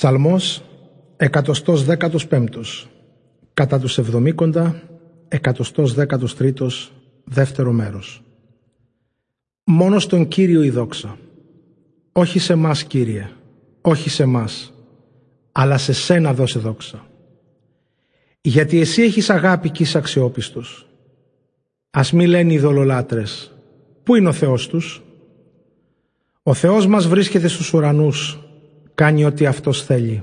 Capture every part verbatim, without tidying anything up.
Ψαλμός εκατοστός δέκατος πέμπτος. Κατά τους εβδομήκοντα, εκατοστός δέκατος τρίτος, δεύτερο μέρος. Μόνο στον Κύριο η δόξα. Όχι σε μας, Κύριε, όχι σε μας, αλλά σε σένα δώσε δόξα. Γιατί εσύ έχεις αγάπη και είσαι αξιόπιστος. Ας μη λένε οι ειδωλολάτρες, πού είναι ο Θεός τους? Ο Θεός μας βρίσκεται στους ουρανούς, κάνει ό,τι αυτός θέλει.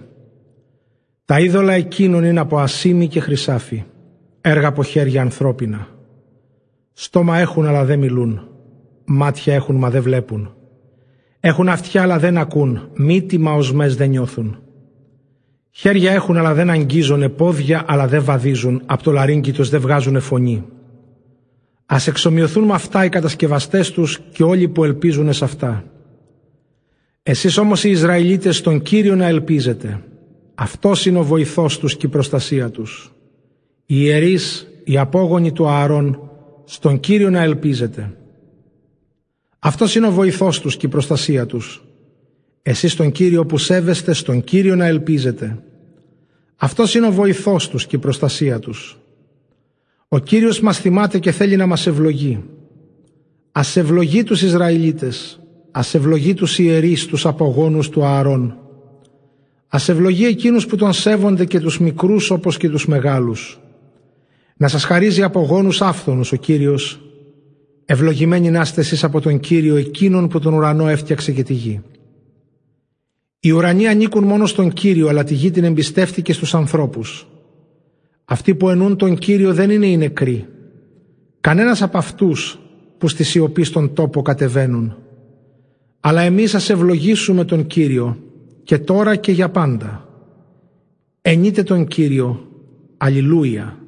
Τα είδωλα εκείνων είναι από ασήμι και χρυσάφι, έργα από χέρια ανθρώπινα. Στόμα έχουν αλλά δεν μιλούν, μάτια έχουν μα δεν βλέπουν. Έχουν αυτιά αλλά δεν ακούν, μύτη μα οσμές δεν νιώθουν. Χέρια έχουν αλλά δεν αγγίζουνε, πόδια αλλά δεν βαδίζουν, από το λαρύγγι τους δεν βγάζουνε φωνή. Ας εξομοιωθούν με αυτά οι κατασκευαστές τους και όλοι που ελπίζουνε σε αυτά. Εσείς όμως οι Ισραηλίτες στον Κύριο να ελπίζετε. Αυτός είναι ο βοηθός τους και η προστασία τους. Οι ιερείς, οι απόγονοι του Ααρών, στον Κύριο να ελπίζετε. Αυτός είναι ο βοηθός τους και η προστασία τους. Εσείς τον Κύριο που σέβεστε, στον Κύριο να ελπίζετε. Αυτός είναι ο βοηθός τους και η προστασία τους. Ο Κύριος μας θυμάται και θέλει να μας ευλογεί. Ας ευλογεί τους Ισραηλίτες, ας ευλογεί τους ιερείς, τους απογόνους του Ααρών. Ας ευλογεί εκείνους που τον σέβονται και τους μικρούς όπως και τους μεγάλους. Να σας χαρίζει απογόνους άφθονους ο Κύριος. Ευλογημένοι να είστε εσείς από τον Κύριο, εκείνον που τον ουρανό έφτιαξε και τη γη. Οι ουρανοί ανήκουν μόνο στον Κύριο, αλλά τη γη την εμπιστεύτηκε στους ανθρώπους. Αυτοί που ενούν τον Κύριο δεν είναι οι νεκροί. Κανένας από αυτούς που στη σιωπή στον τόπο κατεβαίνουν. Αλλά εμείς ας ευλογήσουμε τον Κύριο και τώρα και για πάντα. Ενείτε τον Κύριο. Αλληλούια.